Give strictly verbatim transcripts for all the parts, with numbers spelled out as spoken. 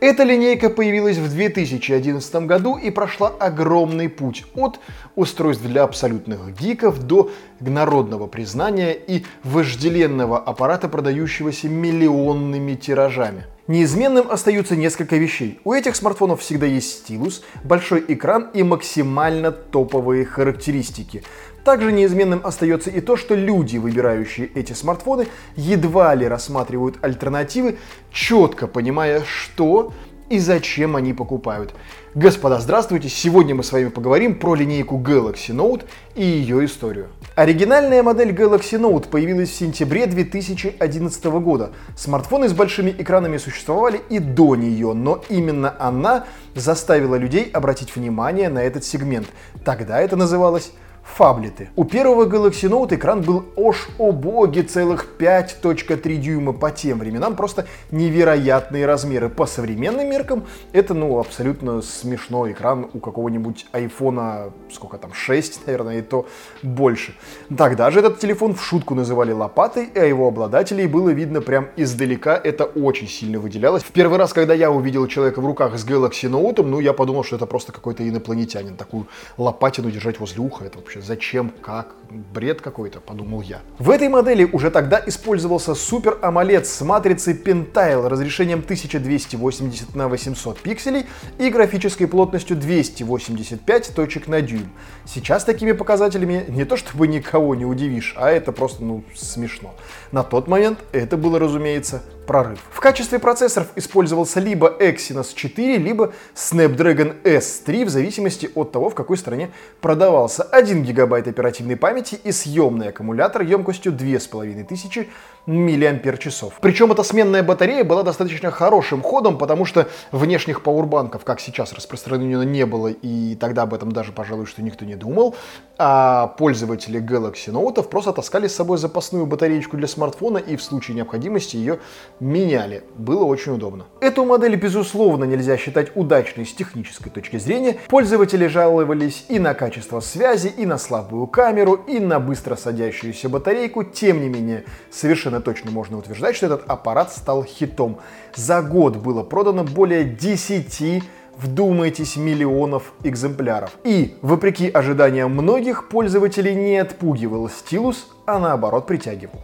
Эта линейка появилась в две тысячи одиннадцатом году и прошла огромный путь от устройств для абсолютных гиков до народного признания и вожделенного аппарата, продающегося миллионными тиражами. Неизменным остаются несколько вещей. У этих смартфонов всегда есть стилус, большой экран и максимально топовые характеристики. Также неизменным остается и то, что люди, выбирающие эти смартфоны, едва ли рассматривают альтернативы, четко понимая, что и зачем они покупают. Господа, здравствуйте! Сегодня мы с вами поговорим про линейку Galaxy Note и ее историю. Оригинальная модель Galaxy Note появилась в сентябре две тысячи одиннадцатого года. Смартфоны с большими экранами существовали и до нее, но именно она заставила людей обратить внимание на этот сегмент. Тогда это называлось фаблеты. У первого Galaxy Note экран был, ож о боги, целых пять и три дюйма. По тем временам просто невероятные размеры. По современным меркам это, ну, абсолютно смешной экран у какого-нибудь айфона, сколько там, шесть, наверное, и то больше. Тогда же этот телефон в шутку называли лопатой, а его обладателей было видно прям издалека. Это очень сильно выделялось. В первый раз, когда я увидел человека в руках с Galaxy Note, ну, я подумал, что это просто какой-то инопланетянин. Такую лопатину держать возле уха, это вообще зачем, как, бред какой-то, подумал я. В этой модели уже тогда использовался супер AMOLED с матрицей pentile, разрешением тысяча двести восемьдесят на восемьсот пикселей и графической плотностью двести восемьдесят пять точек на дюйм. Сейчас такими показателями не то чтобы никого не удивишь, а это просто, ну, смешно. На тот момент это было, разумеется, прорыв. В качестве процессоров использовался либо Exynos четыре, либо Snapdragon эс три, в зависимости от того, в какой стране продавался. один гигабайт оперативной памяти и съемный аккумулятор емкостью две тысячи пятьсот миллиампер-часов. Причем эта сменная батарея была достаточно хорошим ходом, потому что внешних пауэрбанков, как сейчас, распространено не было, и тогда об этом даже, пожалуй, что никто не думал. А пользователи Galaxy Note просто таскали с собой запасную батареечку для смартфона и в случае необходимости ее меняли. Было очень удобно. Эту модель, безусловно, нельзя считать удачной с технической точки зрения. Пользователи жаловались и на качество связи, и на слабую камеру, и на быстро садящуюся батарейку. Тем не менее, совершенно точно можно утверждать, что этот аппарат стал хитом. За год было продано более десяти, вдумайтесь, миллионов экземпляров. И, вопреки ожиданиям многих, пользователей не отпугивал стилус, а наоборот притягивал.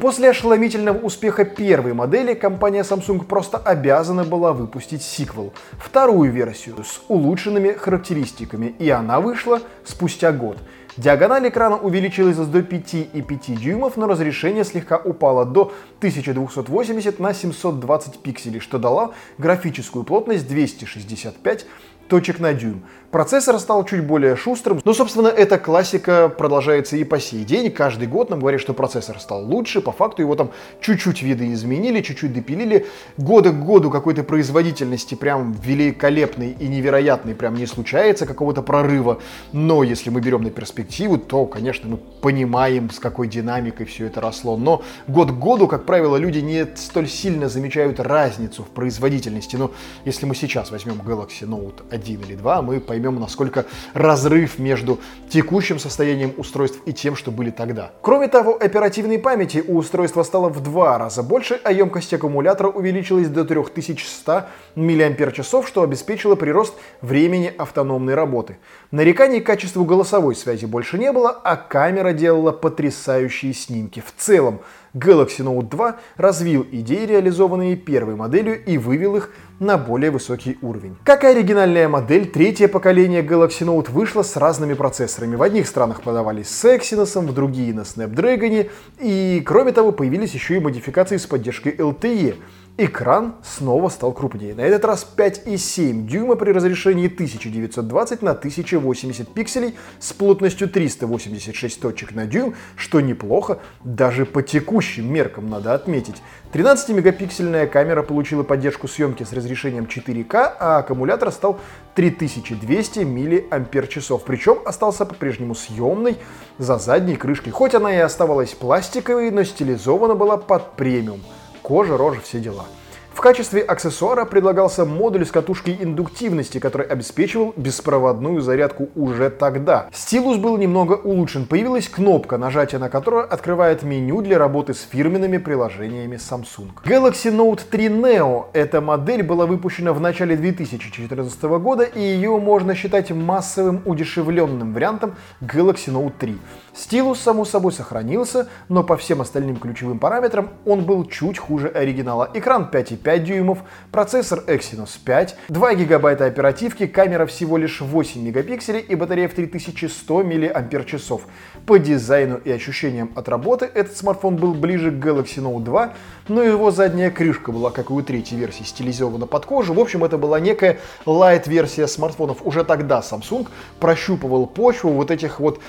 После ошеломительного успеха первой модели компания Samsung просто обязана была выпустить сиквел, вторую версию с улучшенными характеристиками, и она вышла спустя год. Диагональ экрана увеличилась до пяти и пяти дюймов, но разрешение слегка упало до тысяча двести восемьдесят на семьсот двадцать пикселей, что дало графическую плотность двести шестьдесят пять точек на дюйм. Процессор стал чуть более шустрым, но, собственно, эта классика продолжается и по сей день. Каждый год нам говорят, что процессор стал лучше, по факту его там чуть-чуть видоизменили, чуть-чуть допилили. Года к году какой-то производительности прям великолепной и невероятной прям не случается, какого-то прорыва. Но если мы берем на перспективу, то, конечно, мы понимаем, с какой динамикой все это росло. Но год к году, как правило, люди не столь сильно замечают разницу в производительности. Но если мы сейчас возьмем Galaxy Note один или два, мы поймем, насколько разрыв между текущим состоянием устройств и тем, что были тогда. Кроме того, оперативной памяти у устройства стало в два раза больше, а емкость аккумулятора увеличилась до три тысячи сто мАч, что обеспечило прирост времени автономной работы. Нареканий к качеству голосовой связи больше не было, а камера делала потрясающие снимки. В целом, Galaxy Note два развил идеи, реализованные первой моделью, и вывел их на более высокий уровень. Как и оригинальная модель, третье поколение Galaxy Note вышло с разными процессорами. В одних странах подавались с Exynos, в другие на Snapdragon, и, кроме того, появились еще и модификации с поддержкой эл ти и. Экран снова стал крупнее, на этот раз пять и семь дюйма при разрешении тысяча девятьсот двадцать на тысяча восемьдесят пикселей с плотностью триста восемьдесят шесть точек на дюйм, что неплохо даже по текущим меркам, надо отметить. тринадцатимегапиксельная камера получила поддержку съемки с разрешением четыре ка, а аккумулятор стал три тысячи двести мАч, причем остался по-прежнему съемной за задней крышкой. Хоть она и оставалась пластиковой, но стилизована была под премиум. Кожа, рожа, все дела. В качестве аксессуара предлагался модуль с катушкой индуктивности, который обеспечивал беспроводную зарядку уже тогда. Стилус был немного улучшен, появилась кнопка, нажатие на которую открывает меню для работы с фирменными приложениями Samsung. Galaxy Note три Neo — эта модель была выпущена в начале две тысячи четырнадцатого года, и ее можно считать массовым удешевленным вариантом Galaxy Note три. Стилус, само собой, сохранился, но по всем остальным ключевым параметрам он был чуть хуже оригинала. Экран пять и пять десятых дюймов, процессор Exynos пять, два гигабайта оперативки, камера всего лишь восемь мегапикселей и батарея в три тысячи сто миллиампер-часов. По дизайну и ощущениям от работы этот смартфон был ближе к Galaxy Note два, но его задняя крышка была, как и у третьей версии, стилизована под кожу. В общем, это была некая лайт-версия смартфонов. Уже тогда Samsung прощупывал почву вот этих вот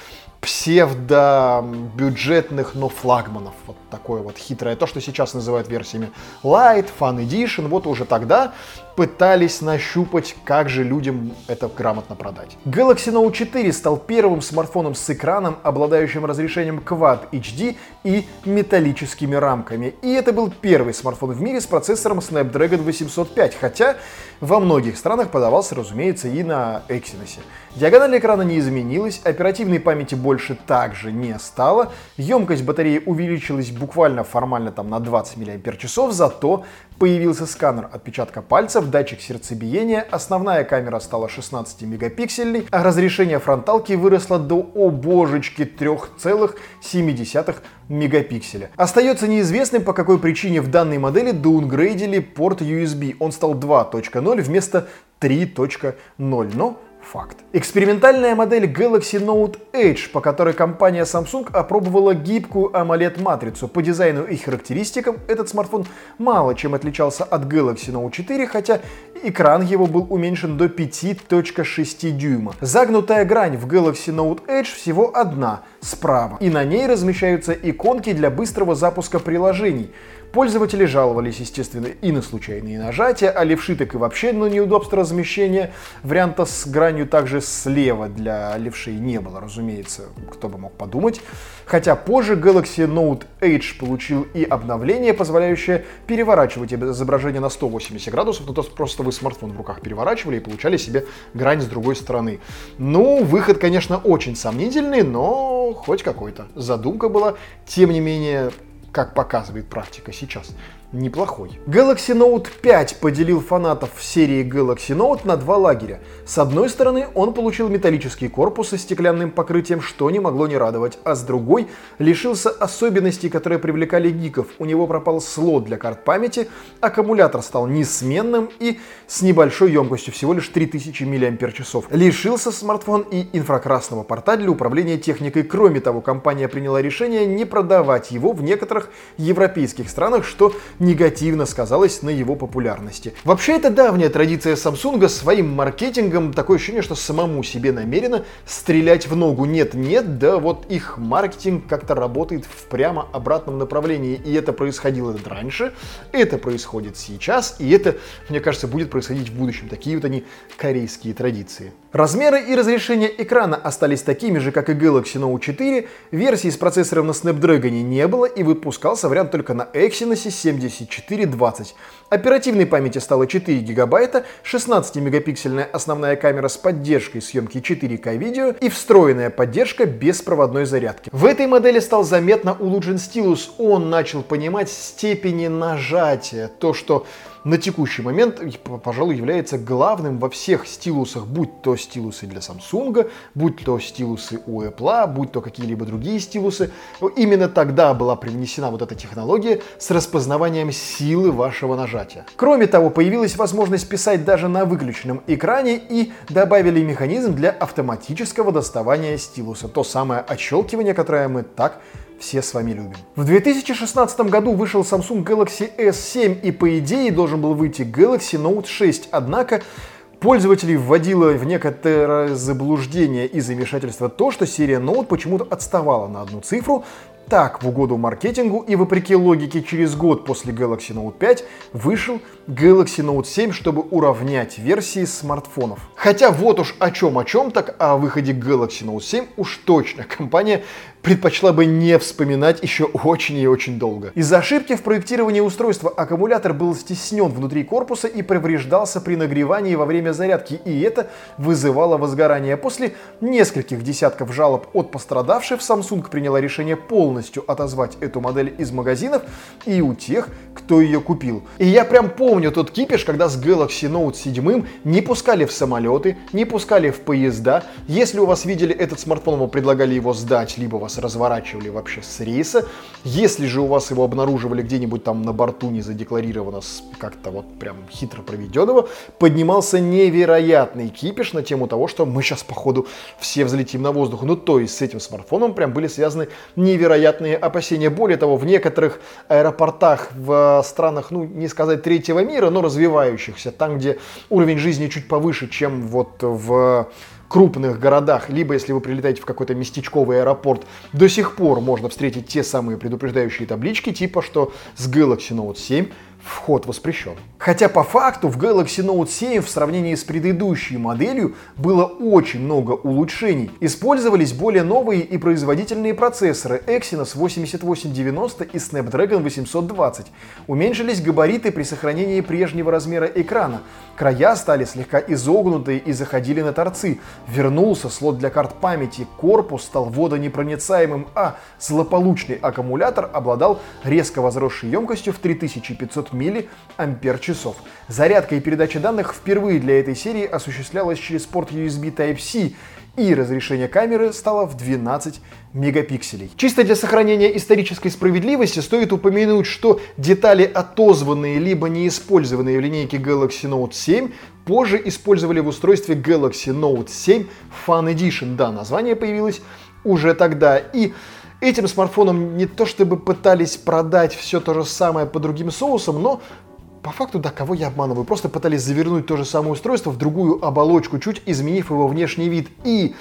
псевдо-бюджетных, но флагманов. Вот такое вот хитрое. То, что сейчас называют версиями Light, Fun Edition, вот уже тогда пытались нащупать, как же людям это грамотно продать. Galaxy Note четыре стал первым смартфоном с экраном, обладающим разрешением Quad эйч ди и металлическими рамками. И это был первый смартфон в мире с процессором Snapdragon восемьсот пять, хотя во многих странах подавался, разумеется, и на Exynos. Диагональ экрана не изменилась, оперативной памяти больше также не стало, емкость батареи увеличилась буквально формально там на двадцать миллиампер-часов, зато появился сканер отпечатка пальцев, датчик сердцебиения, основная камера стала шестнадцатимегапиксельной, а разрешение фронталки выросло до, о божечки, трёх целых семи десятых мегапикселя. Остается неизвестным, по какой причине в данной модели даунгрейдили порт ю эс би, он стал два точка ноль вместо три точка ноль, но факт. Экспериментальная модель Galaxy Note Edge, по которой компания Samsung опробовала гибкую AMOLED-матрицу. По дизайну и характеристикам этот смартфон мало чем отличался от Galaxy Note четыре, хотя экран его был уменьшен до пяти целых шести десятых дюйма. Загнутая грань в Galaxy Note Edge всего одна, справа, и на ней размещаются иконки для быстрого запуска приложений. Пользователи жаловались, естественно, и на случайные нажатия, а левши так и вообще на неудобство размещения. Варианта с гранью также слева для левшей не было, разумеется, кто бы мог подумать. Хотя позже Galaxy Note Edge получил и обновление, позволяющее переворачивать изображение на сто восемьдесят градусов, но то просто вы смартфон в руках переворачивали и получали себе грань с другой стороны. Ну, выход, конечно, очень сомнительный, но хоть какой-то. Задумка была, тем не менее, как показывает практика сейчас, неплохой. Galaxy Note пять поделил фанатов серии Galaxy Note на два лагеря. С одной стороны, он получил металлический корпус со стеклянным покрытием, что не могло не радовать, а с другой лишился особенностей, которые привлекали гиков. У него пропал слот для карт памяти, аккумулятор стал несменным и с небольшой емкостью, всего лишь три тысячи миллиампер-часов. Лишился смартфон и инфракрасного порта для управления техникой. Кроме того, компания приняла решение не продавать его в некоторых европейских странах, что негативно сказалось на его популярности. Вообще, это давняя традиция Samsung своим маркетингом, такое ощущение, что самому себе намеренно стрелять в ногу. Нет-нет, да вот их маркетинг как-то работает в прямо обратном направлении. И это происходило раньше, это происходит сейчас, и это, мне кажется, будет происходить в будущем. Такие вот они корейские традиции. Размеры и разрешение экрана остались такими же, как и Galaxy Note четыре. Версии с процессором на Snapdragon не было, и выпускался вариант только на Exynos семь тысяч четыреста двадцать. Оперативной памяти стало четыре гигабайта, шестнадцатимегапиксельная основная камера с поддержкой съемки четыре ка видео и встроенная поддержка беспроводной зарядки. В этой модели стал заметно улучшен стилус, он начал понимать степени нажатия, то, что на текущий момент, пожалуй, является главным во всех стилусах, будь то стилусы для Samsung, будь то стилусы у Apple, будь то какие-либо другие стилусы. Именно тогда была привнесена вот эта технология с распознаванием силы вашего нажатия. Кроме того, появилась возможность писать даже на выключенном экране и добавили механизм для автоматического доставания стилуса, то самое отщелкивание, которое мы так все с вами любим. В две тысячи шестнадцатом году вышел Samsung Galaxy эс семь, и по идее должен был выйти Galaxy Note шесть, однако пользователей вводило в некоторое заблуждение и замешательство то, что серия Note почему-то отставала на одну цифру. Так, в угоду маркетингу и вопреки логике, через год после Galaxy Note пять вышел Galaxy Note семь, чтобы уравнять версии смартфонов. Хотя вот уж о чем о чем, так о выходе Galaxy Note семь уж точно компания предпочла бы не вспоминать еще очень и очень долго. Из-за ошибки в проектировании устройства аккумулятор был стеснен внутри корпуса и повреждался при нагревании во время зарядки, и это вызывало возгорание. После нескольких десятков жалоб от пострадавших Samsung приняла решение полностью отозвать эту модель из магазинов и у тех, кто ее купил. И я прям помню тот кипиш, когда с Galaxy Note семь не пускали в самолеты, не пускали в поезда. Если у вас видели этот смартфон, вы предлагали его сдать, либо вас разворачивали вообще с рейса. Если же у вас его обнаруживали где-нибудь там на борту незадекларированно, как-то вот прям хитро проведенного, поднимался невероятный кипиш на тему того, что мы сейчас походу все взлетим на воздух. Ну то есть с этим смартфоном прям были связаны невероятные опасения. Более того, в некоторых аэропортах в странах, ну не сказать третьего мира, но развивающихся, там где уровень жизни чуть повыше, чем вот в крупных городах, либо если вы прилетаете в какой-то местечковый аэропорт, до сих пор можно встретить те самые предупреждающие таблички, типа что с Galaxy Note семь вход воспрещен. Хотя по факту в Galaxy Note семь в сравнении с предыдущей моделью было очень много улучшений. Использовались более новые и производительные процессоры Exynos восемьдесят восемь девяносто и Snapdragon восемьсот двадцать. Уменьшились габариты при сохранении прежнего размера экрана. Края стали слегка изогнутые и заходили на торцы. Вернулся слот для карт памяти, корпус стал водонепроницаемым, а злополучный аккумулятор обладал резко возросшей емкостью в три тысячи пятьсот миллиампер-часов. Зарядка и передача данных впервые для этой серии осуществлялась через порт ю эс би Type-C, и разрешение камеры стало в двенадцать мегапикселей. Чисто для сохранения исторической справедливости стоит упомянуть, что детали, отозванные либо неиспользованные в линейке Galaxy Note семь, позже использовали в устройстве Galaxy Note семь Fan Edition. Да, название появилось уже тогда. И этим смартфоном не то чтобы пытались продать все то же самое по другим соусам, но по факту, да, кого я обманываю, просто пытались завернуть то же самое устройство в другую оболочку, чуть изменив его внешний вид. И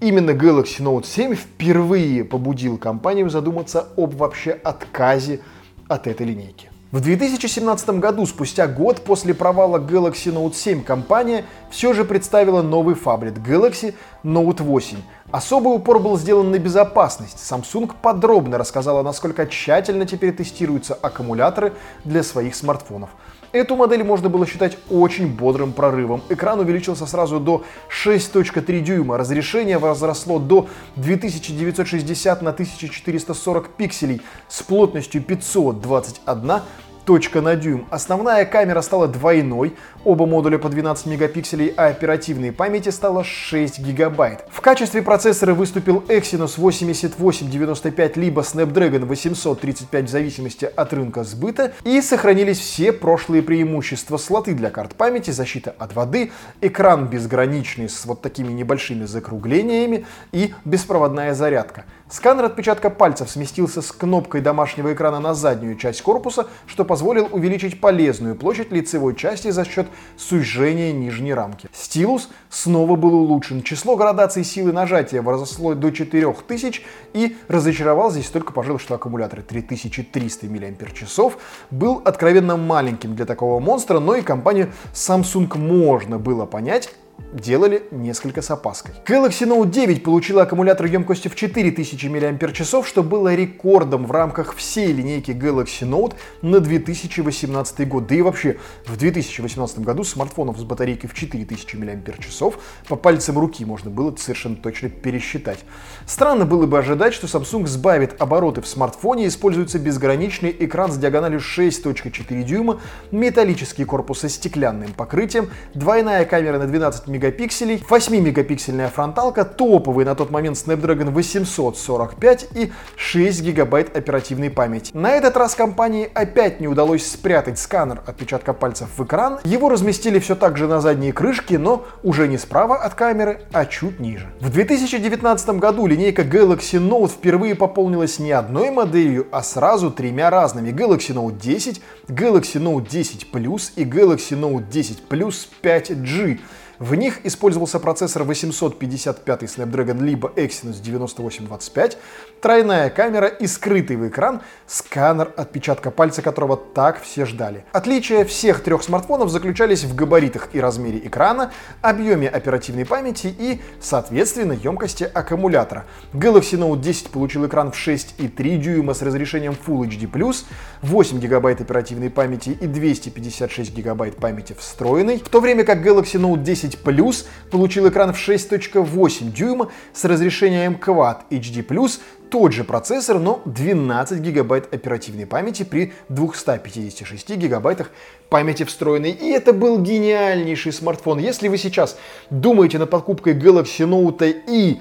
именно Galaxy Note семь впервые побудил компанию задуматься об вообще отказе от этой линейки. В две тысячи семнадцатом году, спустя год после провала Galaxy Note семь, компания все же представила новый фаворит Galaxy Note восемь. Особый упор был сделан на безопасность. Samsung подробно рассказала, насколько тщательно теперь тестируются аккумуляторы для своих смартфонов. Эту модель можно было считать очень бодрым прорывом. Экран увеличился сразу до шесть точка три дюйма, разрешение возросло до две тысячи девятьсот шестьдесят на тысячу четыреста сорок пикселей с плотностью пятьсот двадцать одна точка на дюйм. Основная камера стала двойной, оба модуля по двенадцать мегапикселей, а оперативной памяти стало шесть гигабайт. В качестве процессора выступил Exynos восемьдесят восемь девяносто пять либо Snapdragon восемьсот тридцать пять в зависимости от рынка сбыта, и сохранились все прошлые преимущества: слоты для карт памяти, защита от воды, экран безграничный с вот такими небольшими закруглениями и беспроводная зарядка. Сканер отпечатка пальцев сместился с кнопкой домашнего экрана на заднюю часть корпуса, что позволил увеличить полезную площадь лицевой части за счет сужения нижней рамки. Стилус снова был улучшен. Число градаций силы нажатия возросло до четырёх тысяч, и разочаровал здесь только, пожалуй, что аккумулятор три тысячи триста миллиампер-часов был откровенно маленьким для такого монстра, но и компанию Samsung можно было понять, делали несколько с опаской. Galaxy Note девять получила аккумулятор емкостью в четыре тысячи миллиампер-часов, что было рекордом в рамках всей линейки Galaxy Note на две тысячи восемнадцатый год. Да и вообще, в две тысячи восемнадцатом году смартфонов с батарейкой в четыре тысячи миллиампер-часов по пальцам руки можно было совершенно точно пересчитать. Странно было бы ожидать, что Samsung сбавит обороты в смартфоне, используется безграничный экран с диагональю шесть точка четыре дюйма, металлический корпус со стеклянным покрытием, двойная камера на двенадцать мегапикселей, восьмимегапиксельная фронталка, топовый на тот момент Snapdragon восемьсот сорок пять и шесть гигабайт оперативной памяти. На этот раз компании опять не удалось спрятать сканер отпечатка пальцев в экран, его разместили все так же на задней крышке, но уже не справа от камеры, а чуть ниже. В две тысячи девятнадцатом году линейка Galaxy Note впервые пополнилась не одной моделью, а сразу тремя разными: Galaxy Note десять, Galaxy Note десять плюс и Galaxy Note десять плюс пять джи. В них использовался процессор восемьсот пятьдесят пятый Snapdragon либо Exynos девяносто восемь двадцать пять, тройная камера и скрытый в экран сканер, отпечатка пальца которого так все ждали. Отличия всех трех смартфонов заключались в габаритах и размере экрана, объеме оперативной памяти и, соответственно, емкости аккумулятора. Galaxy Note десять получил экран в шесть и три десятых дюйма с разрешением Full эйч ди плюс, восемь гигабайт оперативной памяти и двести пятьдесят шесть гигабайт памяти встроенной, в то время как Galaxy Note десять Plus получил экран в шесть и восемь десятых дюйма с разрешением Quad эйч ди плюс, тот же процессор, но двенадцать гигабайт оперативной памяти при двухстах пятидесяти шести гигабайтах памяти встроенной. И это был гениальнейший смартфон. Если вы сейчас думаете над покупкой Galaxy Note и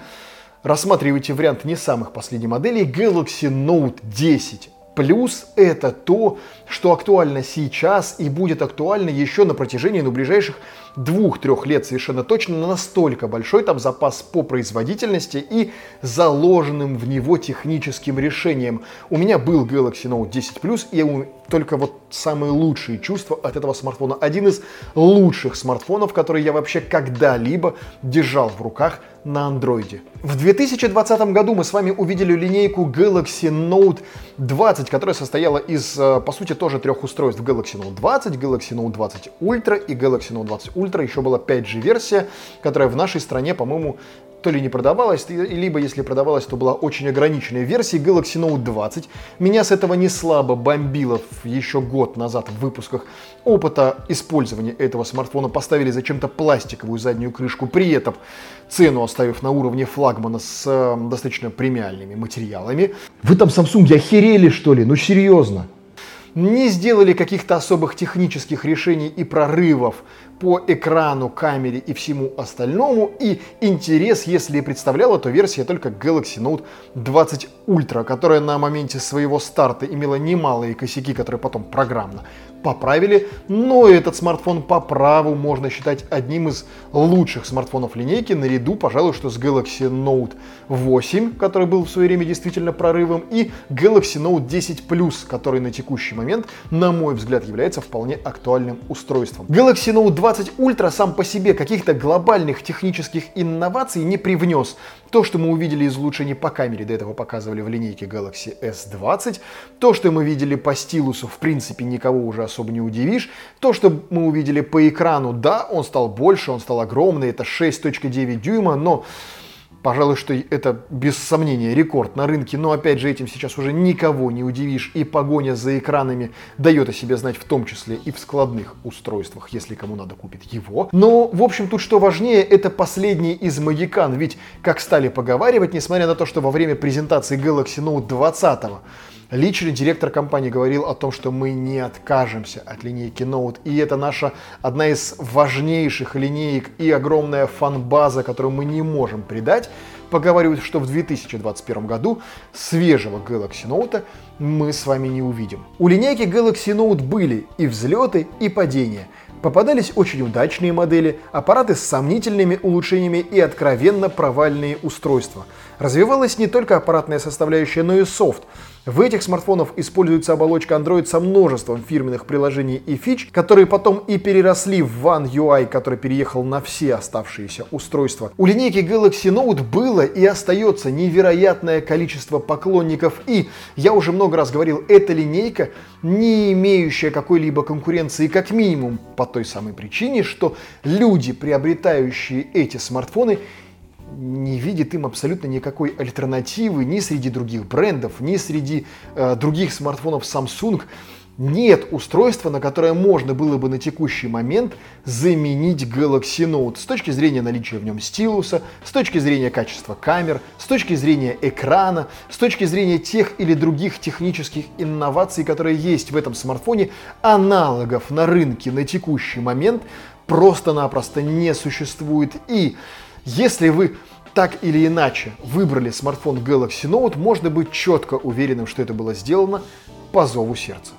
рассматриваете вариант не самых последних моделей, Galaxy Note десять Плюс это то, что актуально сейчас и будет актуально еще на протяжении ну, ближайших двух-трех лет совершенно точно. Настолько большой там запас по производительности и заложенным в него техническим решением. У меня был Galaxy Note десять Plus, и я только вот самые лучшие чувства от этого смартфона. Один из лучших смартфонов, который я вообще когда-либо держал в руках на андроиде. В две тысячи двадцатом году мы с вами увидели линейку Galaxy Note двадцать, которая состояла из, по сути, тоже трех устройств: Galaxy Note двадцать, Galaxy Note двадцать Ultra и Galaxy Note двадцать Ultra. Еще была пять джи версия, которая в нашей стране, по-моему, то ли не продавалась, либо, если продавалась, то была очень ограниченная версия. Galaxy Note двадцать меня с этого не слабо бомбило еще год назад в выпусках опыта использования этого смартфона. Поставили зачем-то пластиковую заднюю крышку, при этом цену оставив на уровне флагмана с э, достаточно премиальными материалами. Вы там, Samsung, охерели, что ли? Ну серьезно. Не сделали каких-то особых технических решений и прорывов по экрану, камере и всему остальному. И интерес, если и представляла, то версия только Galaxy Note двадцать Ultra, которая на моменте своего старта имела немалые косяки, которые потом программно поправили. Но этот смартфон по праву можно считать одним из лучших смартфонов линейки, наряду, пожалуй, что с Galaxy Note восемь, который был в свое время действительно прорывом, и Galaxy Note десять Plus, который на текущий момент, на мой взгляд, является вполне актуальным устройством. Galaxy Note двадцать Ultra сам по себе каких-то глобальных технических инноваций не привнес. То, что мы увидели из улучшений по камере, до этого показывали в линейке Galaxy эс двадцать, то, что мы видели по стилусу, в принципе, никого уже особо не удивишь. То, что мы увидели по экрану, да, он стал больше, он стал огромный, это шесть и девять десятых дюйма, но, пожалуй, что это без сомнения рекорд на рынке, но опять же этим сейчас уже никого не удивишь, и погоня за экранами дает о себе знать в том числе и в складных устройствах, если кому надо, купит его. Но, в общем, тут что важнее, это последний из магикан, ведь, как стали поговаривать, несмотря на то, что во время презентации Galaxy Note двадцать личный директор компании говорил о том, что мы не откажемся от линейки Note, и это наша одна из важнейших линеек и огромная фан-база, которую мы не можем предать. Поговаривают, что в две тысячи двадцать первом году свежего Galaxy Note мы с вами не увидим. У линейки Galaxy Note были и взлеты, и падения. Попадались очень удачные модели, аппараты с сомнительными улучшениями и откровенно провальные устройства. Развивалась не только аппаратная составляющая, но и софт. В этих смартфонах используется оболочка Android со множеством фирменных приложений и фич, которые потом и переросли в One ю ай, который переехал на все оставшиеся устройства. У линейки Galaxy Note было и остается невероятное количество поклонников, и, я уже много раз говорил, эта линейка, не имеющая какой-либо конкуренции, как минимум по той самой причине, что люди, приобретающие эти смартфоны, не видит им абсолютно никакой альтернативы ни среди других брендов, ни среди э, других смартфонов Samsung. Нет устройства, на которое можно было бы на текущий момент заменить Galaxy Note с точки зрения наличия в нем стилуса, с точки зрения качества камер, с точки зрения экрана, с точки зрения тех или других технических инноваций, которые есть в этом смартфоне. Аналогов на рынке на текущий момент просто-напросто не существует. И если вы так или иначе выбрали смартфон Galaxy Note, можно быть четко уверенным, что это было сделано по зову сердца.